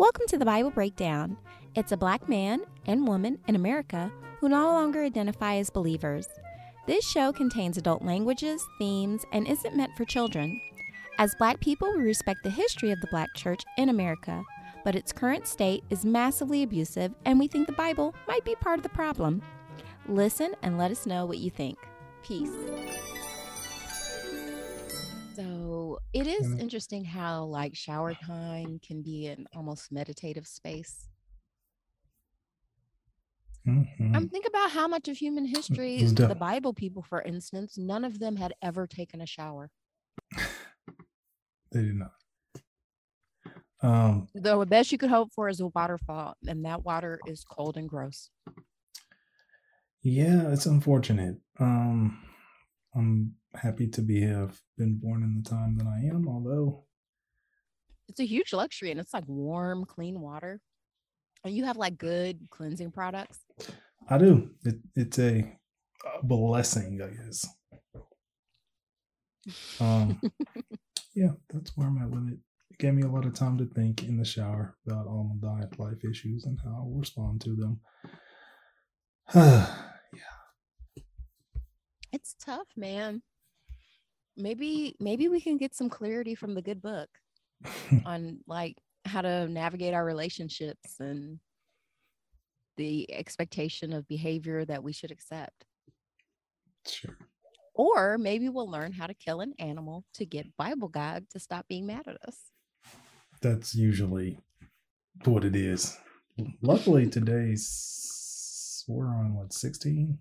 Welcome to the Bible Breakdown. It's a black man and woman in America who no longer identify as believers. This show contains adult languages, themes, and isn't meant for children. As black people, we respect the history of the black church in America, but its current state is massively abusive, and we think the Bible might be part of the problem. Listen and let us know what you think. Peace. So it is interesting how like shower time can be an almost meditative space. Mm-hmm. Think about how much of human history is the Bible people, for instance, none of them had ever taken a shower. They did not. The best you could hope for is a waterfall, and that water is cold and gross. Yeah, it's unfortunate. I'm happy to have been born in the time that I am, although it's a huge luxury, and it's like warm, clean water. And you have like good cleansing products. I do. It's a blessing, I guess. Yeah, that's where I'm at with it. It gave me a lot of time to think in the shower about all my diet life issues and how I'll respond to them. Yeah. It's tough, man. Maybe we can get some clarity from the good book on like how to navigate our relationships and the expectation of behavior that we should accept. Sure. Or maybe we'll learn how to kill an animal to get Bible God to stop being mad at us. That's usually what it is. Luckily today's we're on what, 16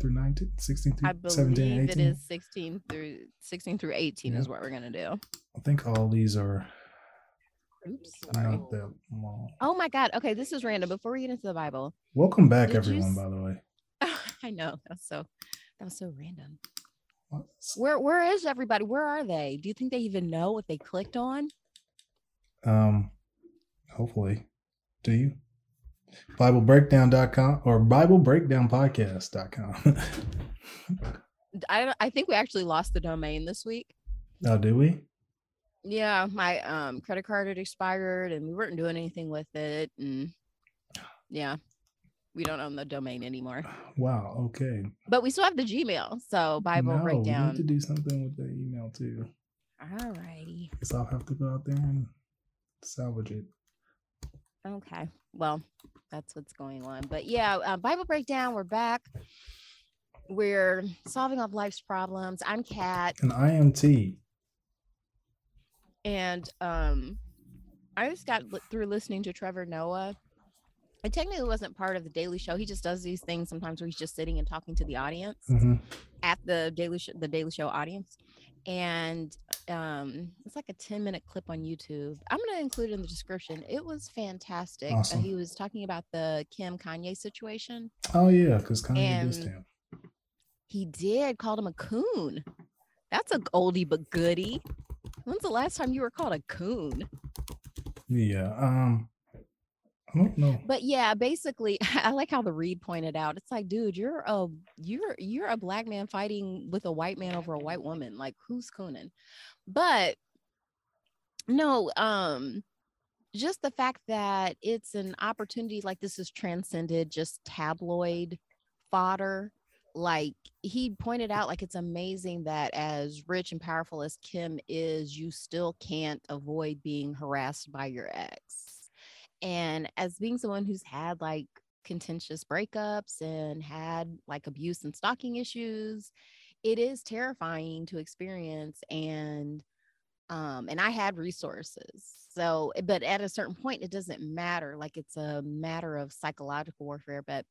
through 19, 16 through 17, 18. It is 16 through 18 is what we're gonna do. I think all these are. Oops, sorry. Oh my God. Okay, this is random. Before we get into the Bible, welcome back, everyone. By the way, I know that was so random. What? Where is everybody? Where are they? Do you think they even know what they clicked on? Hopefully. Do you? BibleBreakdown.com or BibleBreakdownPodcast.com. I think we actually lost the domain this week. Oh, did we? Yeah, my credit card had expired and we weren't doing anything with it. And yeah, we don't own the domain anymore. Wow, okay. But we still have the Gmail, so Bible Breakdown. We need to do something with the email too. All righty. Guess I'll have to go out there and salvage it. Okay, well, that's what's going on. But yeah, Bible Breakdown, we're back. We're solving all of life's problems. I'm Kat. And I am T. And I just got through listening to Trevor Noah. I technically wasn't part of The Daily Show. He just does these things sometimes where he's just sitting and talking to the audience at the Daily Show audience. And it's like a 10-minute clip on YouTube. I'm going to include it in the description. It was fantastic. Awesome. He was talking about the Kim Kanye situation. Oh, yeah, because Kanye dissed him. He did. Called him a coon. That's a oldie but goodie. When's the last time you were called a coon? Yeah, I don't know. But yeah, basically, I like how the read pointed out. It's like, dude, you're a black man fighting with a white man over a white woman. Like, who's cooning? But no, just the fact that it's an opportunity, like this is transcended, just tabloid fodder. Like he pointed out, like it's amazing that as rich and powerful as Kim is, you still can't avoid being harassed by your ex. And as being someone who's had like contentious breakups and had like abuse and stalking issues, it is terrifying to experience. And I had resources. So, but at a certain point, it doesn't matter. Like it's a matter of psychological warfare, but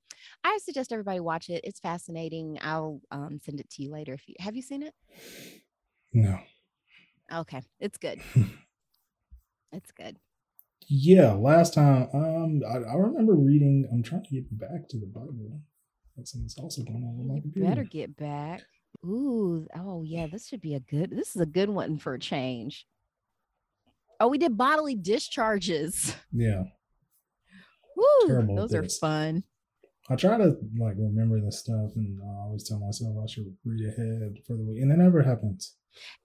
I suggest everybody watch it. It's fascinating. I'll send it to you later. Have you seen it? No. Okay. It's good. It's good. Yeah. Last time, I remember reading, I'm trying to get back to the Bible. That's also going on with my computer. You better get back. Ooh, oh yeah, this is a good one for a change. Oh, we did bodily discharges. Yeah. Woo, terrible those days. Are fun. I try to like remember this stuff and I always tell myself I should read ahead for the week and it never happens.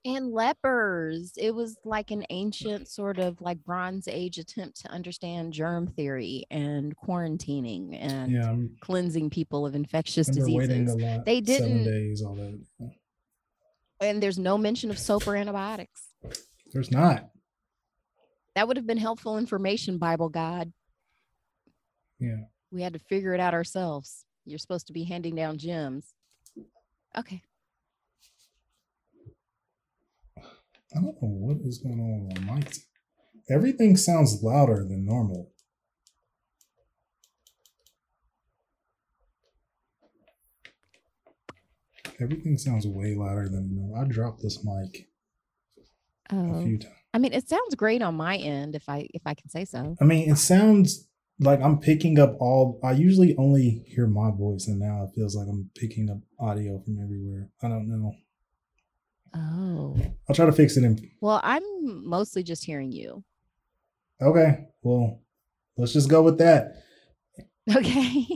and lepers. It was like an ancient sort of like Bronze Age attempt to understand germ theory and quarantining and cleansing people of infectious diseases. They didn't 7 days, all that. And there's no mention of soap or antibiotics. There's not. That would have been helpful information, Bible God. Yeah. We had to figure it out ourselves. You're supposed to be handing down gems. Okay. I don't know what is going on with my mic. Everything sounds louder than normal. Everything sounds way louder than normal. I dropped this mic a few times. I mean, it sounds great on my end, if I can say so. I mean, it sounds like I'm picking up all. I usually only hear my voice, and now it feels like I'm picking up audio from everywhere. I don't know. Oh. I'll try to fix it in. Well, I'm mostly just hearing you. Okay. Well, let's just go with that. Okay.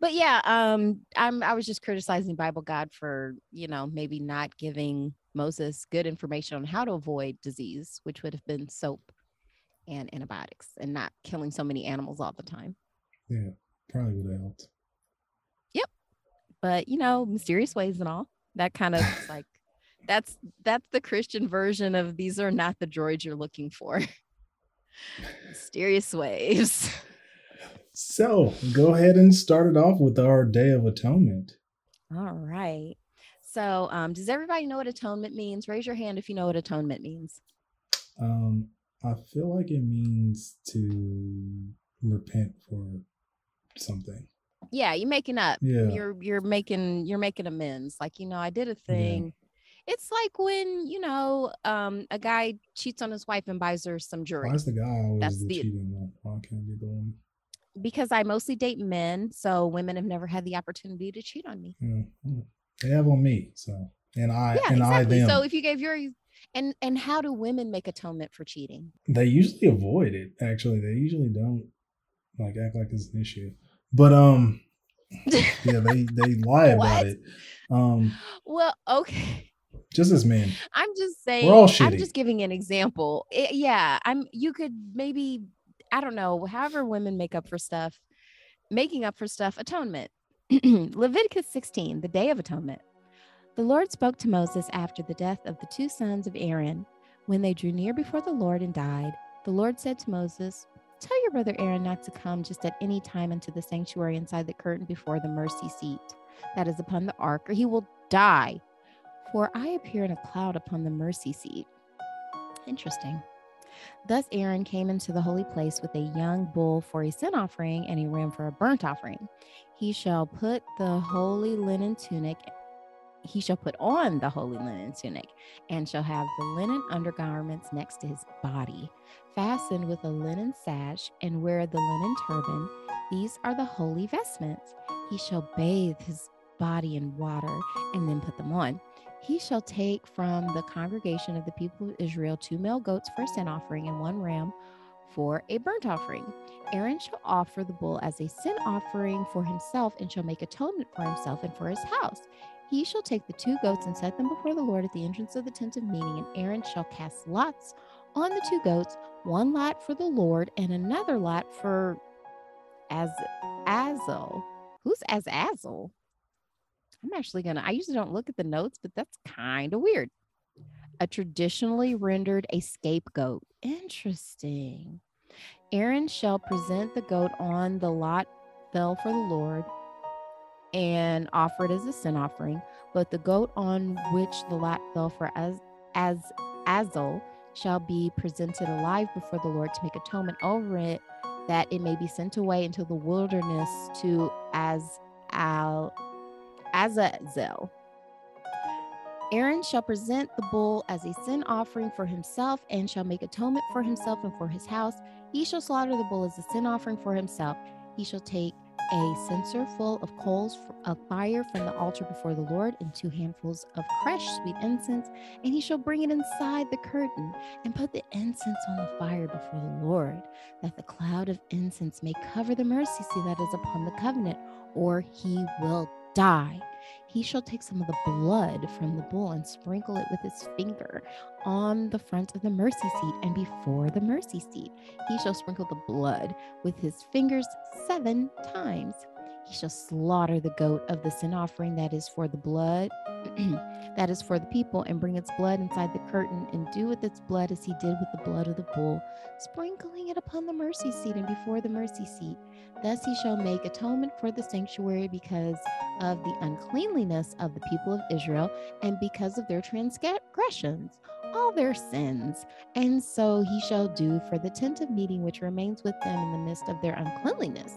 But yeah, I was just criticizing Bible God for, you know, maybe not giving Moses good information on how to avoid disease, which would have been soap and antibiotics, and not killing so many animals all the time. Yeah, probably would have helped. Yep. But, you know, mysterious ways and all that kind of like that's the Christian version of these are not the droids you're looking for. Mysterious ways. So go ahead and start it off with our Day of Atonement. All right. So does everybody know what atonement means? Raise your hand if you know what atonement means. I feel like it means to repent for something. Yeah, you're making up. Yeah. You're making amends. Like, you know, I did a thing. Yeah. It's like when, you know, a guy cheats on his wife and buys her some jewelry. Why is the guy always cheating one? Why can't you be the one? Because I mostly date men, so women have never had the opportunity to cheat on me. Mm-hmm. They have on me, so I them. So if you gave your and how do women make atonement for cheating? They usually avoid it. Actually, they usually don't like act like it's an issue. But yeah, they lie about it. Well, okay. Just as men, I'm just saying. We're all shitty. I'm just giving an example. You could maybe. I don't know, however women make up for stuff, atonement. Leviticus 16, the Day of Atonement. The Lord spoke to Moses after the death of the two sons of Aaron. When they drew near before the Lord and died, the Lord said to Moses, tell your brother Aaron not to come just at any time into the sanctuary inside the curtain before the mercy seat that is upon the ark, or he will die. For I appear in a cloud upon the mercy seat. Interesting. Thus Aaron came into the holy place with a young bull for a sin offering and a ram for a burnt offering. He shall put on the holy linen tunic and shall have the linen undergarments next to his body, fastened with a linen sash, and wear the linen turban. These are the holy vestments. He shall bathe his body in water and then put them on. He shall take from the congregation of the people of Israel 2 male goats for a sin offering and 1 ram for a burnt offering. Aaron shall offer the bull as a sin offering for himself and shall make atonement for himself and for his house. He shall take the 2 goats and set them before the Lord at the entrance of the tent of meeting, and Aaron shall cast lots on the 2 goats, 1 lot for the Lord and another lot for Azazel. Who's Azazel? I usually don't look at the notes, but that's kind of weird. A traditionally rendered a scapegoat. Interesting. Aaron shall present the goat on the lot fell for the Lord and offer it as a sin offering. But the goat on which the lot fell for Azazel shall be presented alive before the Lord to make atonement over it, that it may be sent away into the wilderness to Azazel. Aaron shall present the bull as a sin offering for himself and shall make atonement for himself and for his house. He shall slaughter the bull as a sin offering for himself. He shall take a censer full of coals of fire from the altar before the Lord and 2 handfuls of crushed sweet incense, and he shall bring it inside the curtain and put the incense on the fire before the Lord, that the cloud of incense may cover the mercy seat that is upon the covenant, or he will die, he shall take some of the blood from the bull and sprinkle it with his finger on the front of the mercy seat and before the mercy seat. He shall sprinkle the blood with his fingers 7 times. He shall slaughter the goat of the sin offering that is for the blood, that is for the people, and bring its blood inside the curtain and do with its blood as he did with the blood of the bull, sprinkling it upon the mercy seat and before the mercy seat. Thus he shall make atonement for the sanctuary because of the uncleanliness of the people of Israel and because of their transgressions, all their sins. And so he shall do for the tent of meeting which remains with them in the midst of their uncleanliness.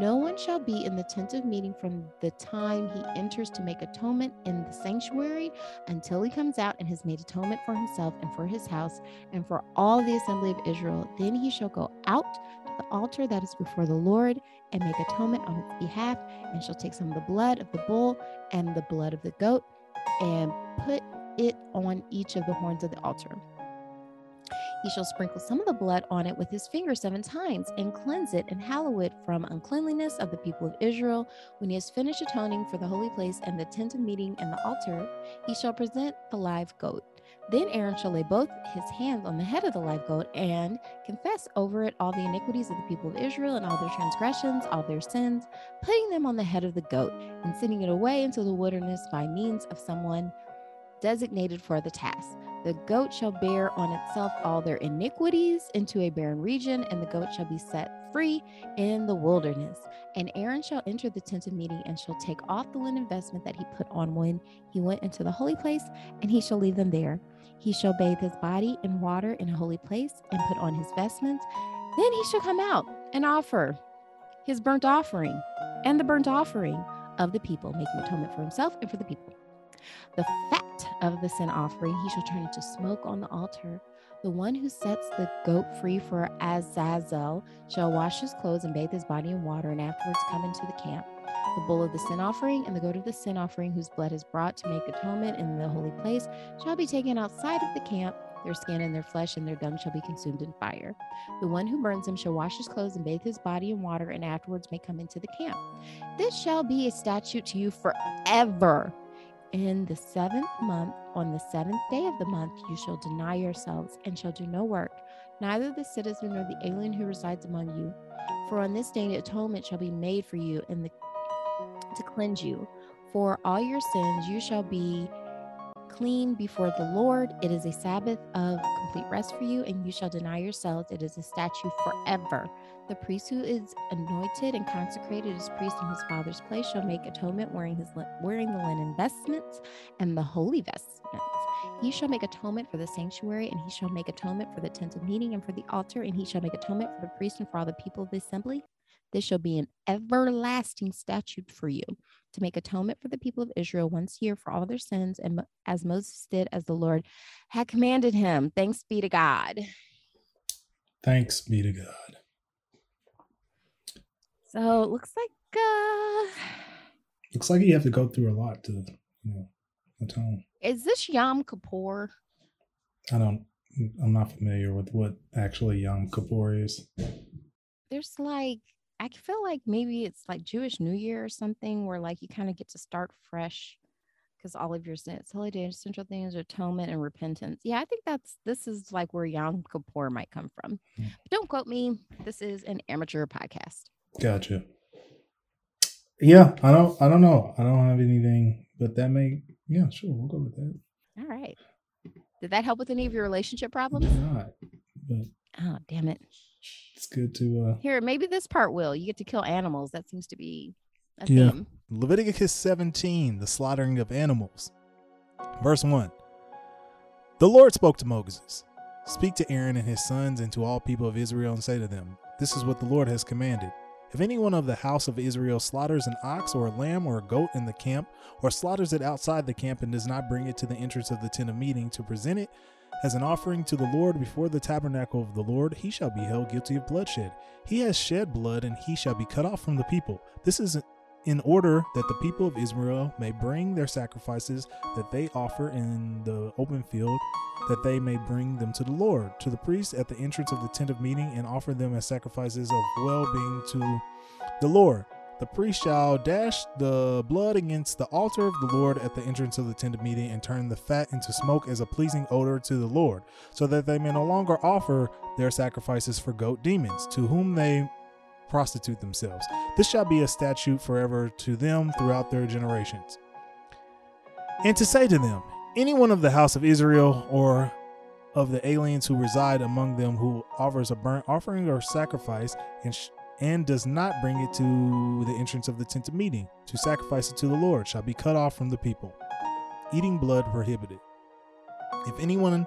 No one shall be in the tent of meeting from the time he enters to make atonement in the sanctuary until he comes out and has made atonement for himself and for his house and for all the assembly of Israel. Then he shall go out to the altar that is before the Lord and make atonement on its behalf, and shall take some of the blood of the bull and the blood of the goat and put it on each of the horns of the altar. He shall sprinkle some of the blood on it with his finger 7 times and cleanse it and hallow it from uncleanliness of the people of Israel. When he has finished atoning for the holy place and the tent of meeting and the altar, he shall present the live goat. Then Aaron shall lay both his hands on the head of the live goat and confess over it all the iniquities of the people of Israel and all their transgressions, all their sins, putting them on the head of the goat and sending it away into the wilderness by means of someone designated for the task. The goat shall bear on itself all their iniquities into a barren region, and the goat shall be set free in the wilderness. And Aaron shall enter the tent of meeting and shall take off the linen vestment that he put on when he went into the holy place, and he shall leave them there. He shall bathe his body in water in a holy place and put on his vestments. Then he shall come out and offer his burnt offering and the burnt offering of the people, making atonement for himself and for the people. The fat of the sin offering he shall turn into smoke on the altar. The one who sets the goat free for Azazel shall wash his clothes and bathe his body in water and afterwards come into the camp. The bull of the sin offering and the goat of the sin offering whose blood is brought to make atonement in the holy place shall be taken outside of the camp. Their skin and their flesh and their dung shall be consumed in fire. The one who burns them shall wash his clothes and bathe his body in water and afterwards may come into the camp. This shall be a statute to you forever. In the 7th month, on the 7th day of the month, you shall deny yourselves and shall do no work, neither the citizen nor the alien who resides among you. For on this day atonement shall be made for you and to cleanse you. For all your sins you shall be clean before the Lord. It is a Sabbath of complete rest for you, and you shall deny yourselves. It is a statute forever. The priest who is anointed and consecrated as priest in his father's place shall make atonement wearing the linen vestments and the holy vestments. He shall make atonement for the sanctuary, and he shall make atonement for the tent of meeting and for the altar, and he shall make atonement for the priest and for all the people of the assembly. This shall be an everlasting statute for you, to make atonement for the people of Israel once a year for all their sins, and as Moses did as the Lord had commanded him. Thanks be to God. Thanks be to God. So it looks like you have to go through a lot to, atone. Is this Yom Kippur? I'm not familiar with what actually Yom Kippur is. There's I feel like maybe it's like Jewish New Year or something where you kind of get to start fresh because all of your sins, holiday, central things, atonement and repentance. Yeah, I think this is where Yom Kippur might come from. Yeah. But don't quote me. This is an amateur podcast. Gotcha. Yeah, I don't know. I don't have anything, but yeah, sure. We'll go with that. All right. Did that help with any of your relationship problems? Not, but oh, damn it. It's good to here, maybe this part will. You get to kill animals. That seems to be a theme. Leviticus 17, the slaughtering of animals. Verse 1. The Lord spoke to Moses, "Speak to Aaron and his sons and to all people of Israel and say to them, this is what the Lord has commanded. If anyone of the house of Israel slaughters an ox or a lamb or a goat in the camp or slaughters it outside the camp and does not bring it to the entrance of the tent of meeting to present it as an offering to the Lord before the tabernacle of the Lord, he shall be held guilty of bloodshed. He has shed blood, and he shall be cut off from the people. This is in order that the people of Israel may bring their sacrifices that they offer in the open field, that they may bring them to the Lord, to the priest at the entrance of the tent of meeting, and offer them as sacrifices of well-being to the Lord. The priest shall dash the blood against the altar of the Lord at the entrance of the tent of meeting, and turn the fat into smoke as a pleasing odor to the Lord, so that they may no longer offer their sacrifices for goat demons, to whom they prostitute themselves. This shall be a statute forever to them throughout their generations. And to say to them, anyone of the house of Israel or of the aliens who reside among them who offers a burnt offering or sacrifice and does not bring it to the entrance of the tent of meeting to sacrifice it to the Lord shall be cut off from the people. Eating blood prohibited. If anyone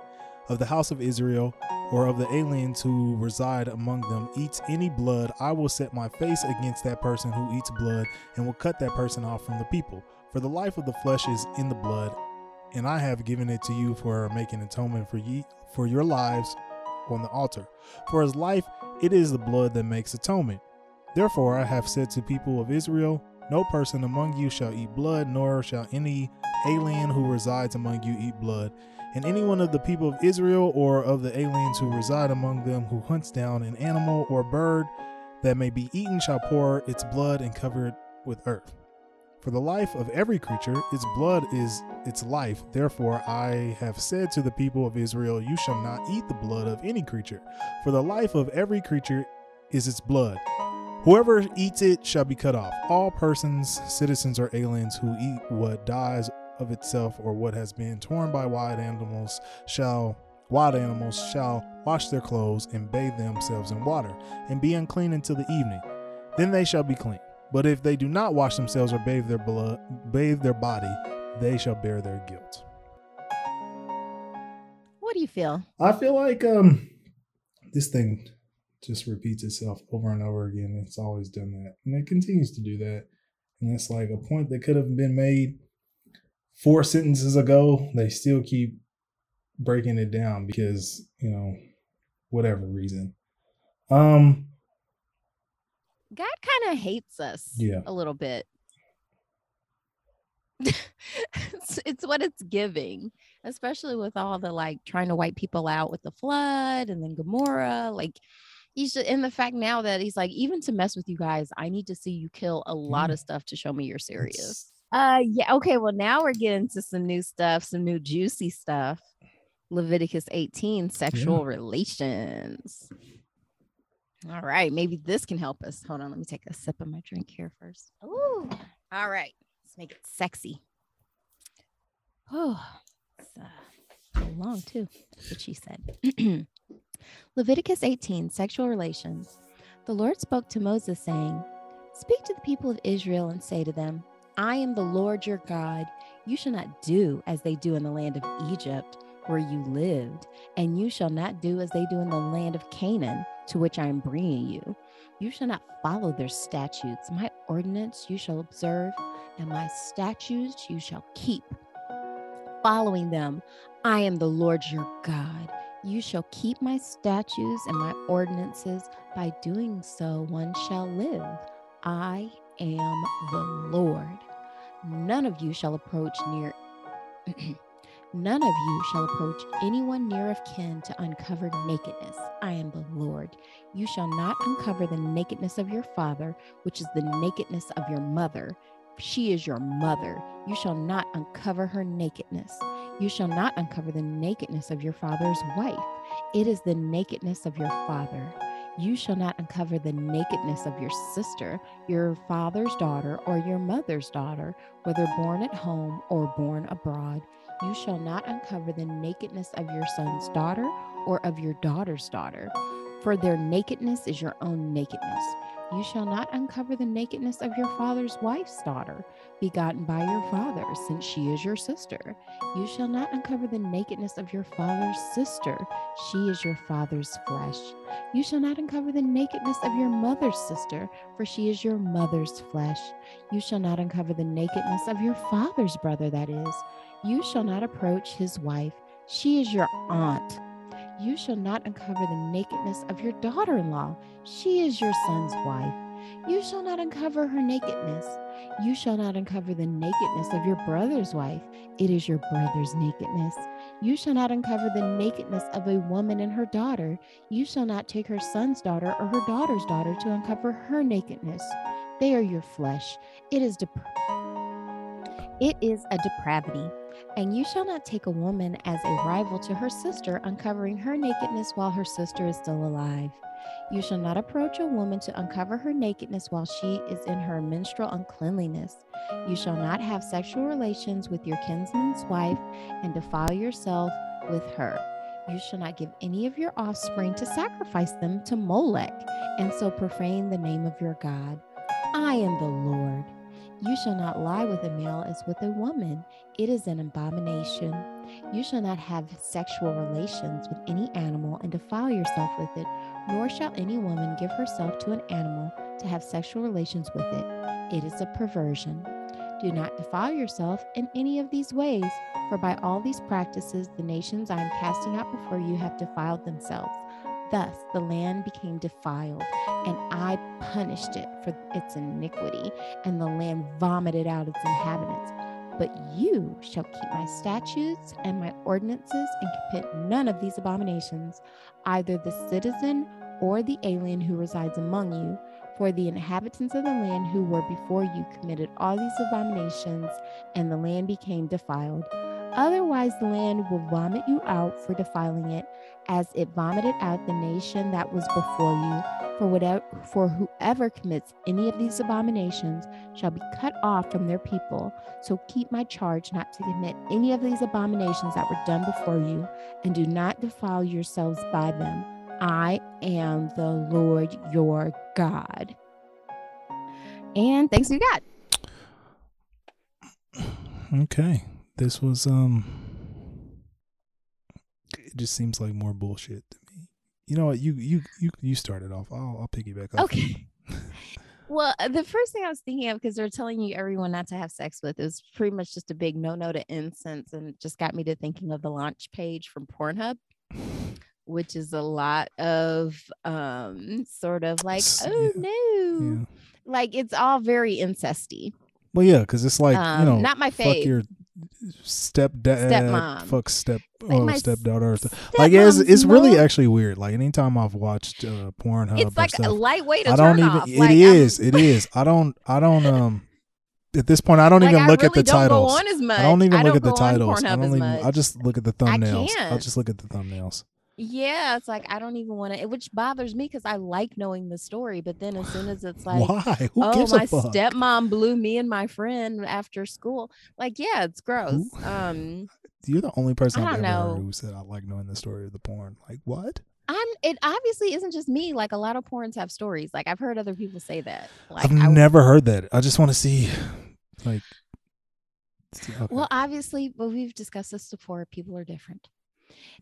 of the house of Israel or of the aliens who reside among them eats any blood, I will set my face against that person who eats blood and will cut that person off from the people. For the life of the flesh is in the blood, and I have given it to you for making atonement for your lives on the altar. For his life it is the blood that makes atonement. Therefore I have said to people of Israel, no person among you shall eat blood, nor shall any alien who resides among you eat blood. And anyone of the people of Israel or of the aliens who reside among them who hunts down an animal or bird that may be eaten shall pour its blood and cover it with earth. For the life of every creature, its blood is its life. Therefore, I have said to the people of Israel, you shall not eat the blood of any creature. For the life of every creature is its blood. Whoever eats it shall be cut off. All persons, citizens or aliens who eat what dies of itself or what has been torn by wild animals shall wash their clothes and bathe themselves in water and be unclean until the evening. Then they shall be clean. But if they do not wash themselves or bathe their body, they shall bear their guilt. What do you feel? I feel like this thing just repeats itself over and over again. It's always done that, and it continues to do that. And it's like a point that could have been made 4 sentences ago. They still keep breaking it down because, you know, whatever reason. God kind of hates us a little bit. It's what it's giving, especially with all the like trying to wipe people out with the flood and then Gomorrah. Like he's just in the fact now that he's like, even to mess with you guys, I need to see you kill a lot of stuff to show me you're serious. Yeah. Okay. Well, now we're getting to some new stuff, some new juicy stuff. Leviticus 18, sexual relations. All right, maybe this can help us. Hold on, let me take a sip of my drink here first. Ooh. All right, let's make it sexy. Oh, it's long too, that's what she said. Leviticus 18, sexual relations. The Lord spoke to Moses saying, speak to the people of Israel and say to them, I am the Lord your God. You shall not do as they do in the land of Egypt where you lived, and you shall not do as they do in the land of Canaan, to which I am bringing you. You shall not follow their statutes. My ordinance you shall observe, and my statutes you shall keep. Following them, I am the Lord your God. You shall keep my statutes and my ordinances. By doing so, one shall live. I am the Lord. None of you shall approach anyone near of kin to uncover nakedness. I am the Lord. You shall not uncover the nakedness of your father, which is the nakedness of your mother. She is your mother. You shall not uncover her nakedness. You shall not uncover the nakedness of your father's wife. It is the nakedness of your father. You shall not uncover the nakedness of your sister, your father's daughter, or your mother's daughter, whether born at home or born abroad. You shall not uncover the nakedness of your son's daughter or of your daughter's daughter, for their nakedness is your own nakedness. You shall not uncover the nakedness of your father's wife's daughter, begotten by your father, since she is your sister. You shall not uncover the nakedness of your father's sister. She is your father's flesh. You shall not uncover the nakedness of your mother's sister, for she is your mother's flesh. You shall not uncover the nakedness of your father's brother, that is. You shall not approach his wife. She is your aunt. You shall not uncover the nakedness of your daughter-in-law. She is your son's wife. You shall not uncover her nakedness. You shall not uncover the nakedness of your brother's wife. It is your brother's nakedness. You shall not uncover the nakedness of a woman and her daughter. You shall not take her son's daughter or her daughter's daughter to uncover her nakedness. They are your flesh. It is a depravity. And you shall not take a woman as a rival to her sister, uncovering her nakedness while her sister is still alive. You shall not approach a woman to uncover her nakedness while she is in her menstrual uncleanliness. You shall not have sexual relations with your kinsman's wife and defile yourself with her. You shall not give any of your offspring to sacrifice them to Molech, and so profane the name of your God. I am the Lord. You shall not lie with a male as with a woman. It is an abomination. You shall not have sexual relations with any animal and defile yourself with it, nor shall any woman give herself to an animal to have sexual relations with it. It is a perversion. Do not defile yourself in any of these ways, for by all these practices the nations I am casting out before you have defiled themselves. Thus the land became defiled, and I punished it for its iniquity, and the land vomited out its inhabitants. But you shall keep my statutes and my ordinances and commit none of these abominations, either the citizen or the alien who resides among you. For the inhabitants of the land who were before you committed all these abominations, and the land became defiled. Otherwise the land will vomit you out for defiling it, as it vomited out the nation that was before you. For whoever commits any of these abominations shall be cut off from their people. So keep my charge not to commit any of these abominations that were done before you, and do not defile yourselves by them. I am the Lord your God. And thanks to God. Okay. This was it just seems like more bullshit to me. You know what? You started off. I'll piggyback off. Okay. Well, the first thing I was thinking of, because they're telling you everyone not to have sex with, it was pretty much just a big no-no to incense, and it just got me to thinking of the launch page from Pornhub, which is a lot of sort of like, oh yeah. No, yeah. Like it's all very incesty. Well, yeah, because it's like not my fave. Fuck your stepdad, fuck stepdaughter. Like it's really actually weird. Like anytime I've watched Pornhub, it's like a lightweight. I don't even. Off. It like, is. It is. I don't. At this point, I don't even look at the titles. I don't even look at the titles. I just look at the thumbnails. I'll just look at the thumbnails. Yeah, it's like I don't even want to, which bothers me because I like knowing the story, but then as soon as it's like, why? Who gives a fuck? Stepmom blew me and my friend after school. Like, yeah, it's gross. Who? You're the only person I've ever heard who said I like knowing the story of the porn. Like, what? It obviously isn't just me. Like a lot of porns have stories. Like I've heard other people say that. Like I've never heard that. I just want to see like. Okay. Well, obviously, but we've discussed this before. People are different.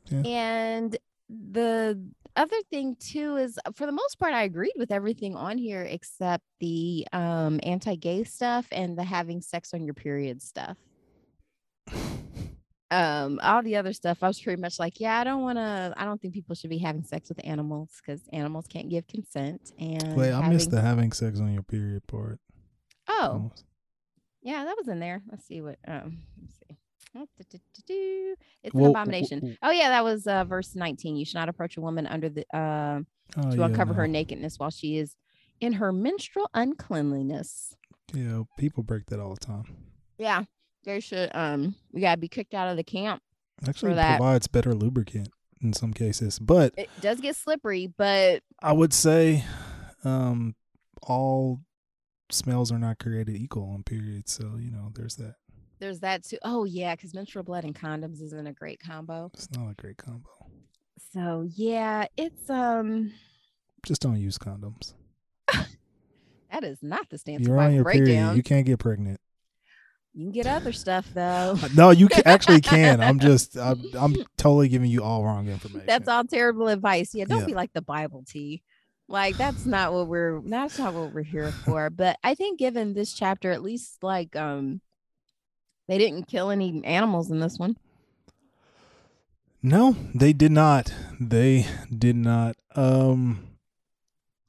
Yeah. And the other thing too is, for the most part, I agreed with everything on here except the anti-gay stuff and the having sex on your period stuff. All the other stuff I was pretty much like, yeah, I don't think people should be having sex with animals because animals can't give consent. And wait, I missed the having sex on your period part. Oh, almost. Yeah, that was in there. Let's see what. Let's see. It's an abomination. Oh yeah, that was verse 19. You should not approach a woman under the to uncover her nakedness while she is in her menstrual uncleanliness. Yeah, people break that all the time. Yeah, they should. We gotta be kicked out of the camp. Actually, it provides better lubricant in some cases, but it does get slippery. But I would say, all smells are not created equal on periods. So there's that. There's that too. Oh, yeah, because menstrual blood and condoms isn't a great combo. It's not a great combo. So, yeah, it's... Just don't use condoms. That is not the stance. You're on your breakdown. Period. You can't get pregnant. You can get other stuff, though. No, you actually can. I'm totally giving you all wrong information. That's all terrible advice. Yeah, don't be like the Bible tea. Like, that's not what we're here for. But I think given this chapter, at least like... They didn't kill any animals in this one. No, they did not. I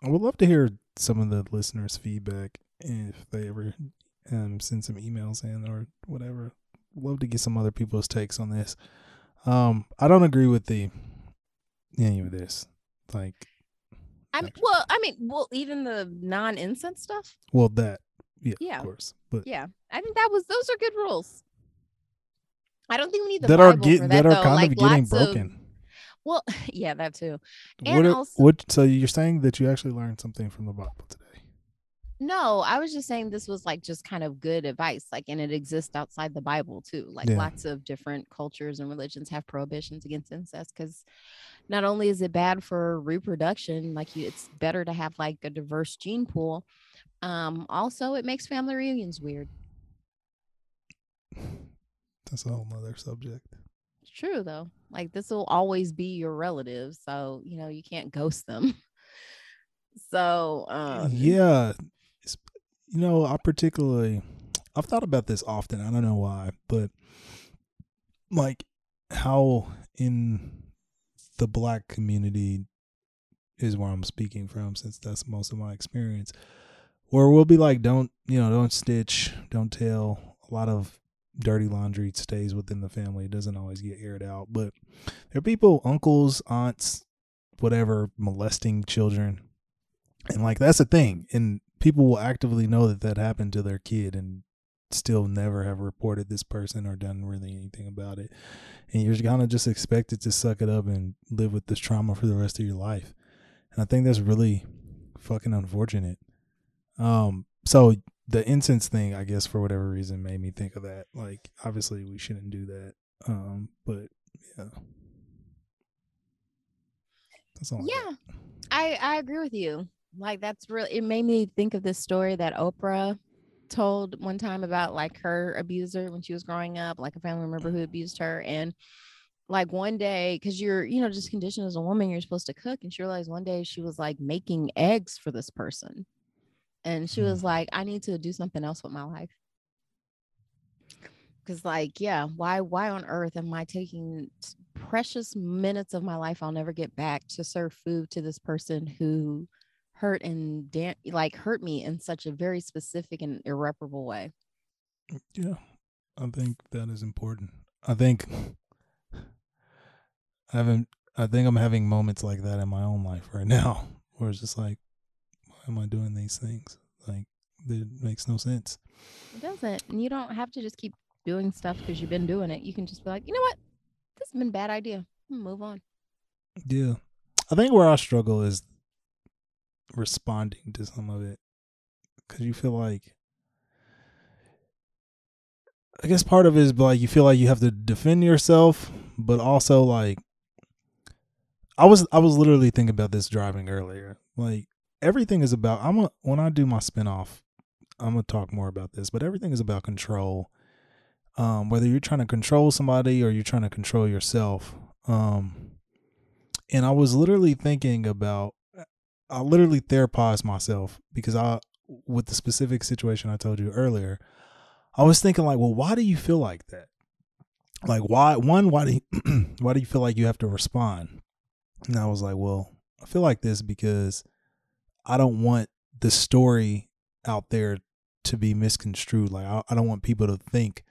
would love to hear some of the listeners' feedback if they ever send some emails in or whatever. Love to get some other people's takes on this. I don't agree with any of this. Like, Well, even the non-incense stuff. Well, that, yeah, of course. But yeah, I think those are good rules. I don't think we need the Bible for that, though. Kind of getting broken. Well, yeah, that too. And so you're saying that you actually learned something from the Bible today? No, I was just saying this was like just kind of good advice, like, and it exists outside the Bible too. Like lots of different cultures and religions have prohibitions against incest, because not only is it bad for reproduction, like it's better to have like a diverse gene pool. Also, it makes family reunions weird. That's a whole nother subject. It's true though. Like this will always be your relative, so you can't ghost them. So yeah. I've thought about this often. I don't know why, but like how in the Black community is where I'm speaking from, since that's most of my experience, where we'll be like, don't stitch, don't tell. A lot of dirty laundry stays within the family. It doesn't always get aired out, but there are people, uncles, aunts, whatever, molesting children. And like, that's a thing. And people will actively know that happened to their kid and still never have reported this person or done really anything about it. And you're kind of just expected to suck it up and live with this trauma for the rest of your life. And I think that's really fucking unfortunate. So the incense thing, I guess, for whatever reason, made me think of that. Like, obviously we shouldn't do that. But yeah. That's all. Yeah. I agree with you. Like that's really, it made me think of this story that Oprah told one time about like her abuser when she was growing up, like a family member who abused her. And like one day, cause you're, just conditioned as a woman, you're supposed to cook. And she realized one day she was like making eggs for this person. And she was like, I need to do something else with my life. Cause like, yeah, why on earth am I taking precious minutes of my life I'll never get back to serve food to this person who hurt and hurt me in such a very specific and irreparable way. Yeah, I think that is important. I think I'm having moments like that in my own life right now, where it's just like, why am I doing these things? Like, it makes no sense. It doesn't. And you don't have to just keep doing stuff because you've been doing it. You can just be like, you know what? This has been a bad idea. Move on. Yeah. I think where I struggle is responding to some of it, because you feel like, I guess part of it is like you feel like you have to defend yourself, but also like I was literally thinking about this driving earlier. Like everything is about, when I do my spinoff, I'm gonna talk more about this, but everything is about control. Whether you're trying to control somebody or you're trying to control yourself. And I was literally thinking about, I literally therapized myself because with the specific situation I told you earlier, I was thinking like, well, why do you feel like that? Like why do you feel like you have to respond? And I was like, well, I feel like this because I don't want the story out there to be misconstrued. Like I don't want people to think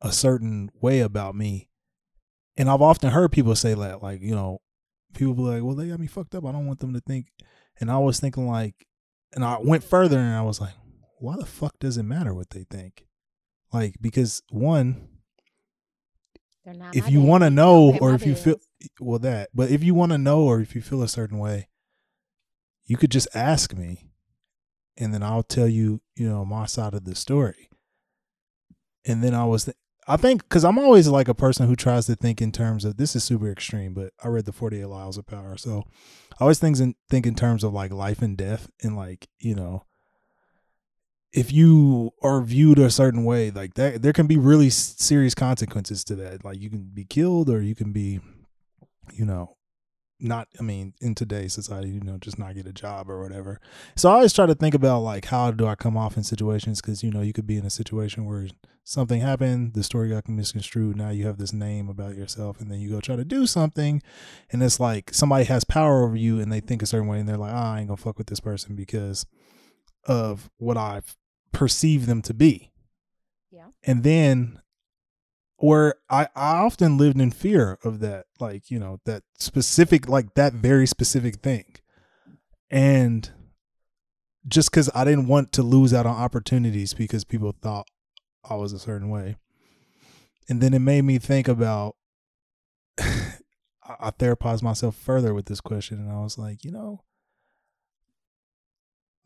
a certain way about me. And I've often heard people say that, like, people be like, well, they got me fucked up. I don't want them to think. And I was thinking like, and I went further and I was like, why the fuck does it matter what they think? Like, because one, they're not if you want to know, or if you feel well that, but if you want to know, or if you feel a certain way, you could just ask me and then I'll tell you, my side of the story. And then I think, because I'm always like a person who tries to think in terms of, this is super extreme, but I read the 48 Laws of Power. So I always think in terms of like life and death. And like, if you are viewed a certain way like that, there can be really serious consequences to that. Like you can be killed, or you can be, in today's society, just not get a job or whatever. So I always try to think about like, how do I come off in situations? Because, you could be in a situation where something happened, the story got misconstrued, now you have this name about yourself, and then you go try to do something, and it's like somebody has power over you and they think a certain way, and they're like, I ain't gonna fuck with this person because of what I've perceived them to be. Yeah. And then where I often lived in fear of that, like, that specific, like that very specific thing. And just because I didn't want to lose out on opportunities because people thought I was a certain way. And then it made me think about, I therapized myself further with this question. And I was like, you know,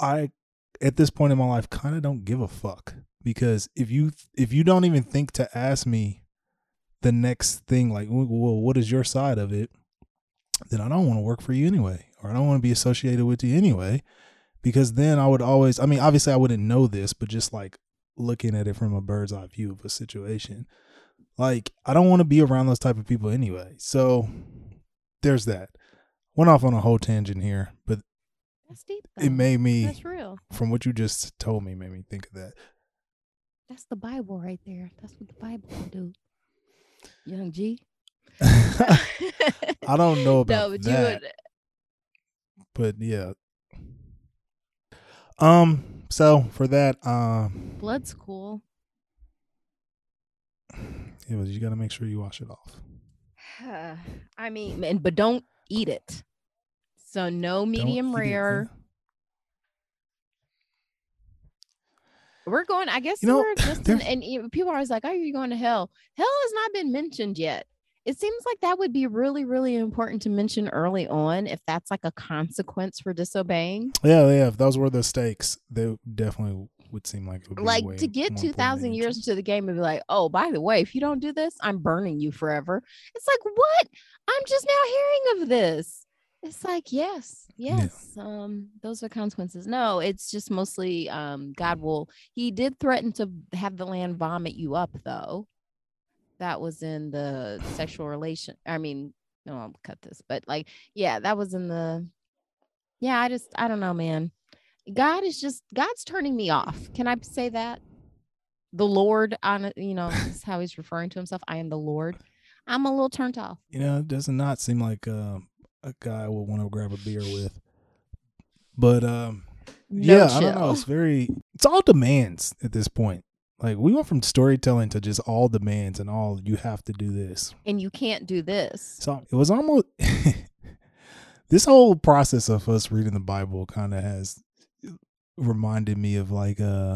I, at this point in my life, kind of don't give a fuck. Because if you don't even think to ask me the next thing, like, well, what is your side of it? Then I don't want to work for you anyway, or I don't want to be associated with you anyway, because then I would always, I mean, obviously I wouldn't know this, but just like looking at it from a bird's eye view of a situation, like I don't want to be around those type of people anyway. So there's that. Went off on a whole tangent here, but that's deep, it made me, that's real. From what you just told me, made me think of that. That's the Bible right there. That's what the Bible will do. Young G. I don't know about that. But yeah. So for that, blood's cool. It was, you gotta make sure you wash it off. I mean, man, but don't eat it. So no medium rare. We're going, I guess, you know, we're just and people are always like, oh, you're going to hell. Hell has not been mentioned yet. It seems like that would be really, really important to mention early on if that's like a consequence for disobeying. Yeah, yeah. If those were the stakes, they definitely would seem like it would be like to get 2,000 years into the game and be like, oh, by the way, if you don't do this, I'm burning you forever. It's like, what? I'm just now hearing of this. It's like, yes. Yeah. Those are consequences. No, it's just mostly God will. He did threaten to have the land vomit you up, though. That was in the sexual relation. I mean, no, I'll cut this. But like, yeah, that was in the. Yeah, I don't know, man. God's turning me off. Can I say that? The Lord, on you know, is how he's referring to himself. I am the Lord. I'm a little turned off. You know, it does not seem like. A guy will want to grab a beer with, but I don't know. It's all demands at this point. Like we went from storytelling to just all demands and all you have to do this and you can't do this. So it was almost this whole process of us reading the Bible kind of has reminded me of like I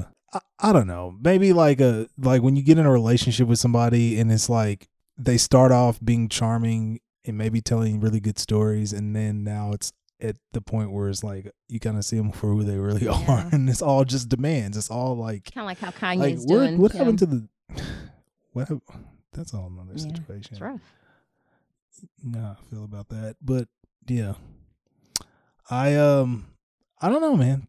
don't know, maybe like when you get in a relationship with somebody and it's like they start off being charming. And maybe telling really good stories. And then now it's at the point where it's like you kind of see them for who they really are. And it's all just demands. It's all like kind of like how Kanye's like, doing. What happened to the what? That's all another situation. It's rough. Nah, I feel about that. But yeah, I don't know, man.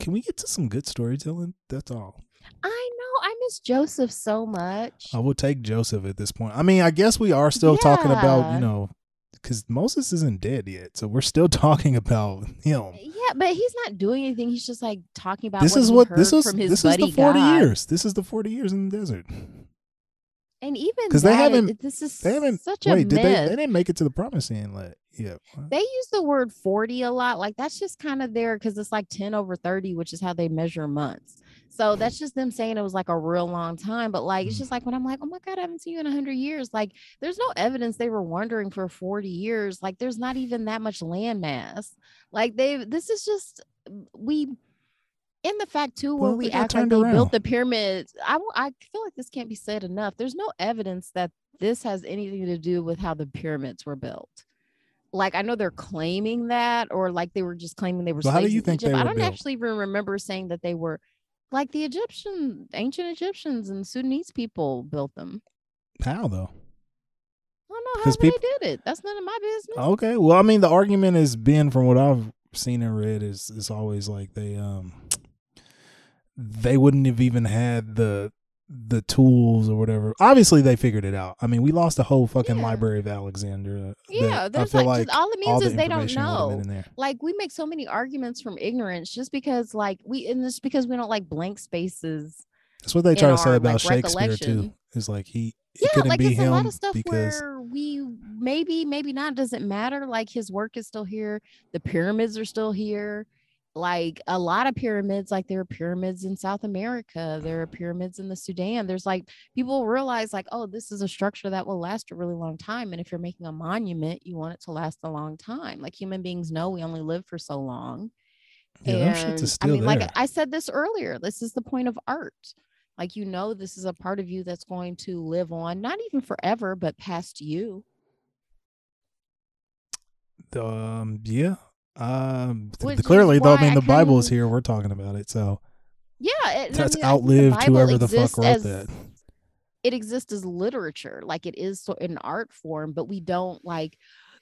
Can we get to some good storytelling? That's all. I know. I miss Joseph so much. I will take Joseph at this point. I mean, I guess we are still talking about, you know, because Moses isn't dead yet. So we're still talking about him. Yeah, but he's not doing anything. He's just like talking about this is the 40 God. Years. This is the 40 years in the desert. And even because they didn't make it to the promised land. Like, yeah, they use the word 40 a lot. Like that's just kind of there because it's like 10 over 30, which is how they measure months. So that's just them saying it was like a real long time. But like, it's just like when I'm like, oh, my God, I haven't seen you in 100 years. Like there's no evidence they were wandering for 40 years. Like there's not even that much land mass. Like this is just in the fact, too, where we actually built the pyramids. I feel like this can't be said enough. There's no evidence that this has anything to do with how the pyramids were built. Like, I know they're claiming that or like they were just claiming they were slaves. How do you think they were built? I don't actually even remember saying that they were. Like the ancient Egyptians and Sudanese people built them. How though? I don't know how they did it. That's none of my business. Okay. Well, I mean, the argument has been, from what I've seen and read, is always like they wouldn't have even had the tools or whatever. Obviously, they figured it out. I mean, we lost the whole fucking library of Alexander. Yeah, there's like all it means all is the they don't know. Like we make so many arguments from ignorance just because like we don't like blank spaces. That's what they try to say about Shakespeare too. Is like he couldn't like be him. A lot of stuff where we maybe not doesn't matter. Like his work is still here. The pyramids are still here. like a lot of pyramids, like there are pyramids in South America, there are pyramids in the Sudan. There's like, people realize like, oh, this is a structure that will last a really long time. And if you're making a monument, you want it to last a long time. Like human beings know we only live for so long. Yeah, and I mean, there. Like I said this earlier, this is the point of art. Like, you know, this is a part of you that's going to live on, not even forever, but past you. Yeah. Clearly, though, I mean, the Bible is here. We're talking about it, so yeah, that's outlived whoever the fuck wrote that. It exists as literature, like it is an art form, but we don't like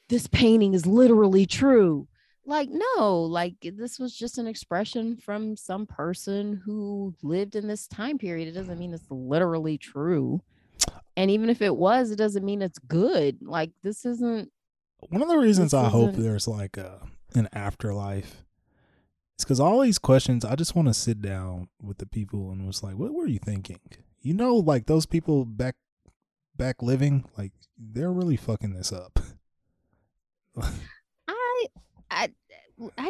this painting is literally true. Like, no, like this was just an expression from some person who lived in this time period. It doesn't mean it's literally true, and even if it was, it doesn't mean it's good. Like, this isn't one of the reasons I hope there's like an afterlife. It's because all these questions, I just want to sit down with the people and was like, what were you thinking? You know, like those people back living, like they're really fucking this up. I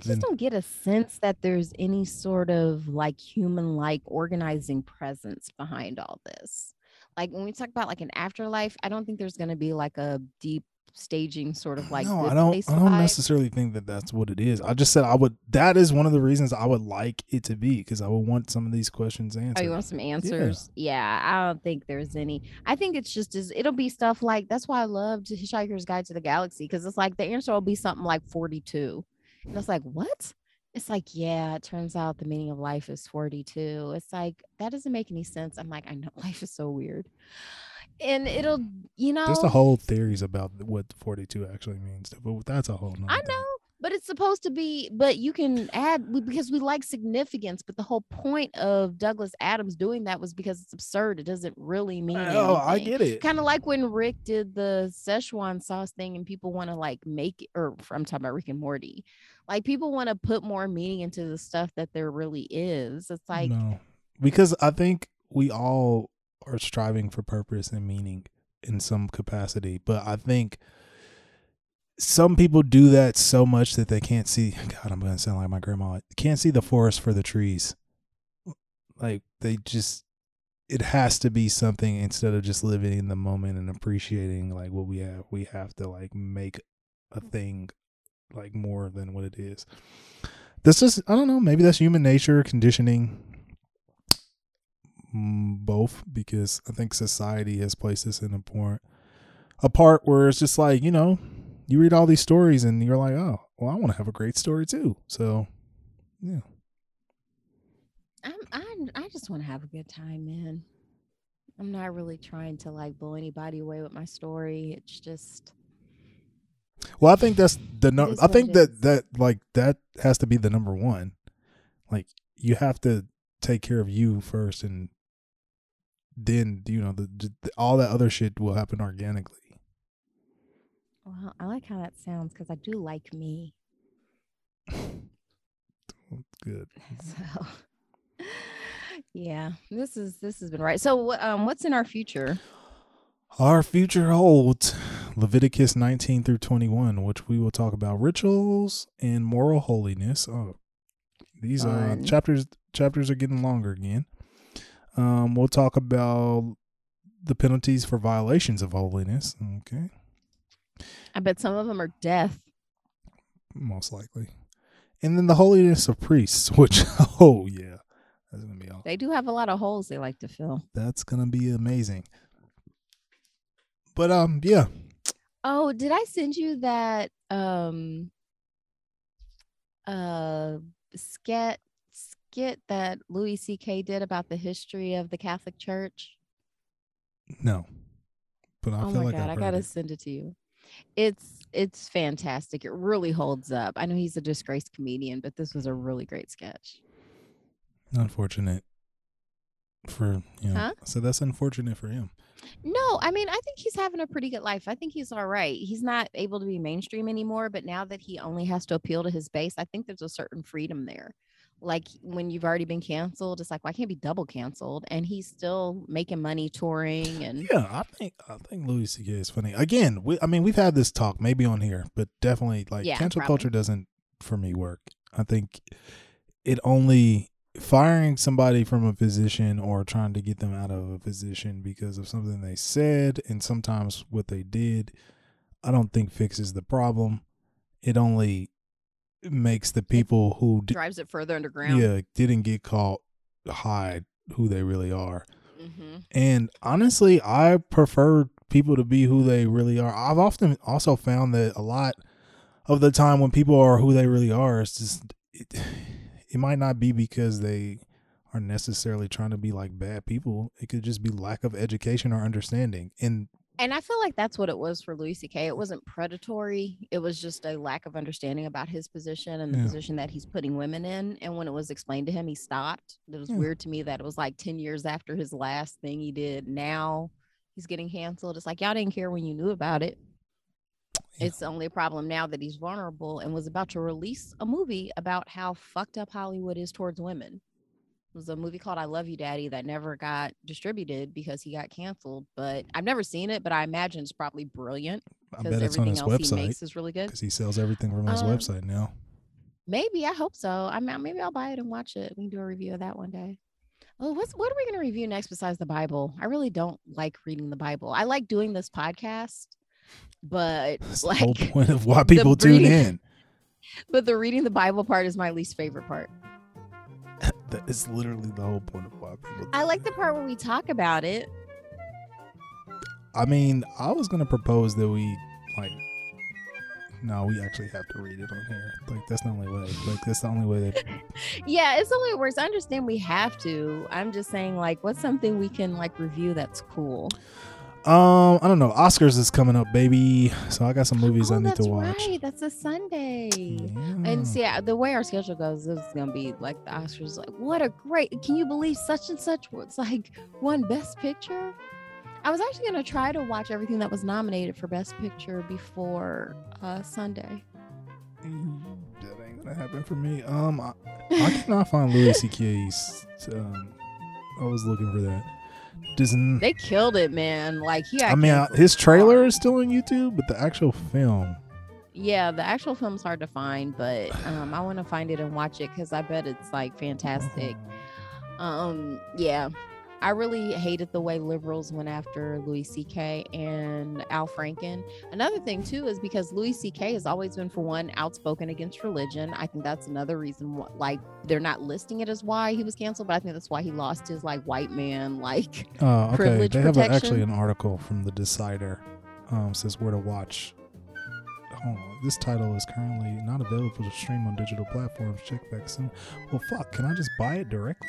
just don't get a sense that there's any sort of like human-like organizing presence behind all this. Like when we talk about like an afterlife, I don't think there's going to be like a deep staging sort of like I don't necessarily think that that's what it is. I just said I would, that is one of the reasons I would like it to be, because I would want some of these questions answered. Oh, you want some answers? Yeah, I don't think there's any. I think it's just as it'll be stuff like, that's why I loved Hitchhiker's Guide to the Galaxy, because it's like the answer will be something like 42, and it's like, what? It's like, yeah, it turns out the meaning of life is 42. It's like, that doesn't make any sense. I'm like, I know, life is so weird. And it'll, you know, there's the whole theories about what 42 actually means, but that's a whole nother. I know, but it's supposed to be, but you can add, because we like significance, but the whole point of Douglas Adams doing that was because it's absurd. It doesn't really mean anything. Oh, I get it. Kind of like when Rick did the Szechuan sauce thing and people want to like make it, or I'm talking about Rick and Morty, like people want to put more meaning into the stuff that there really is. It's like, no, because I think we all are striving for purpose and meaning in some capacity, but I think some people do that so much that they can't see, God, I'm gonna sound like my grandma, can't see the forest for the trees. Like they just, it has to be something instead of just living in the moment and appreciating like what we have. We have to like make a thing like more than what it is. That's just, I don't know, maybe that's human nature, conditioning, both, because I think society has placed us in a part where it's just like, you know, you read all these stories and you're like, oh, well, I want to have a great story too. So, yeah. I just want to have a good time, man. I'm not really trying to like blow anybody away with my story. It's just. Well, I think that's I think that has to be the number one. Like, you have to take care of you first, and then, you know, all that other shit will happen organically. Well, I like how that sounds, because I do like me. Good. So, yeah, this has been right. So, what's in our future? Our future holds Leviticus 19 through 21, which we will talk about rituals and moral holiness. Oh, these are chapters. Chapters are getting longer again. We'll talk about the penalties for violations of holiness. Okay. I bet some of them are death. Most likely. And then the holiness of priests, which, oh yeah, that's gonna be all. They do have a lot of holes they like to fill. That's gonna be amazing. But yeah. Oh, did I send you that skit that Louis C.K. did about the history of the Catholic Church? No, but I feel like I gotta send it to you. It's fantastic. It really holds up. I know he's a disgraced comedian, but this was a really great sketch. Unfortunate for, you know, huh? So that's unfortunate for him. No, I mean, I think he's having a pretty good life. I think he's all right. He's not able to be mainstream anymore, but now that he only has to appeal to his base, I think there's a certain freedom there. Like when you've already been canceled, it's like, well, I can't be double canceled. And he's still making money touring. And yeah, I think Louis C.K. is funny. Again, we've had this talk maybe on here, but definitely like cancel culture doesn't for me work. I think it only firing somebody from a position or trying to get them out of a position because of something they said and sometimes what they did, I don't think fixes the problem. It only makes the people who drives it further underground. Yeah, didn't get caught, hide who they really are. Mm-hmm. And honestly, I prefer people to be who they really are. I've often also found that a lot of the time when people are who they really are, it's just it might not be because they are necessarily trying to be like bad people. It could just be lack of education or understanding. And I feel like that's what it was for Louis C.K. It wasn't predatory. It was just a lack of understanding about his position and the position that he's putting women in. And when it was explained to him, he stopped. It was weird to me that it was like 10 years after his last thing he did. Now he's getting canceled. It's like, y'all didn't care when you knew about it. Yeah. It's only a problem now that he's vulnerable and was about to release a movie about how fucked up Hollywood is towards women. It was a movie called I Love You, Daddy that never got distributed because he got canceled. But I've never seen it, but I imagine it's probably brilliant. I bet it's on his website. He makes is really good. Because he sells everything from his website now. Maybe. I hope so. Maybe I'll buy it and watch it. We can do a review of that one day. Oh, what are we going to review next besides the Bible? I really don't like reading the Bible. I like doing this podcast, but that's like the whole point of why people tune in. But the reading the Bible part is my least favorite part. That is literally the whole point of why people. I like the part where we talk about it. I mean, I was gonna propose that we we actually have to read it on here. Like that's the only way. Like that's the only way that. Yeah, it's the only way it works. I understand we have to. I'm just saying, like, what's something we can like review that's cool? I don't know. Oscars is coming up, baby. So I got some movies I need to watch. That's right. That's a Sunday. Yeah. And see, the way our schedule goes, this is gonna be like the Oscars. Like, what a great! Can you believe such and such? It's like one Best Picture. I was actually gonna try to watch everything that was nominated for Best Picture before Sunday. That ain't gonna happen for me. I cannot find Louis C.K.'s. I was looking for that. They killed it, man. Like his trailer is still on YouTube, but the actual film. Yeah, the actual film's hard to find, but I want to find it and watch it because I bet it's like fantastic. Yeah, I really hated the way liberals went after Louis C.K. and Al Franken. Another thing too is because Louis C.K. has always been, for one, outspoken against religion. I think that's another reason why, like, they're not listing it as why he was canceled, but I think that's why he lost his like white man like privilege protection. They have actually an article from The Decider. Says where to watch. This title is currently not available to stream on digital platforms. Check back soon. Well, fuck. Can I just buy it directly?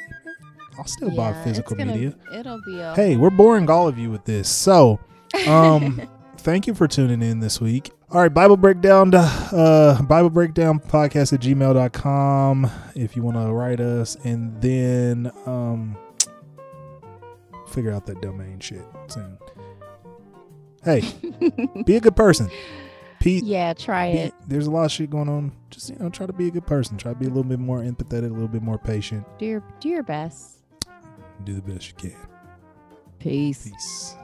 I'll still buy physical media. It'll be hey, we're boring all of you with this. So, thank you for tuning in this week. All right, Bible Breakdown Podcast at gmail.com if you want to write us. And then figure out that domain shit soon. Hey, be a good person. Pete, yeah, try it. There's a lot of shit going on. Just, try to be a good person. Try to be a little bit more empathetic, a little bit more patient. Do your best. Do the best you can. Peace.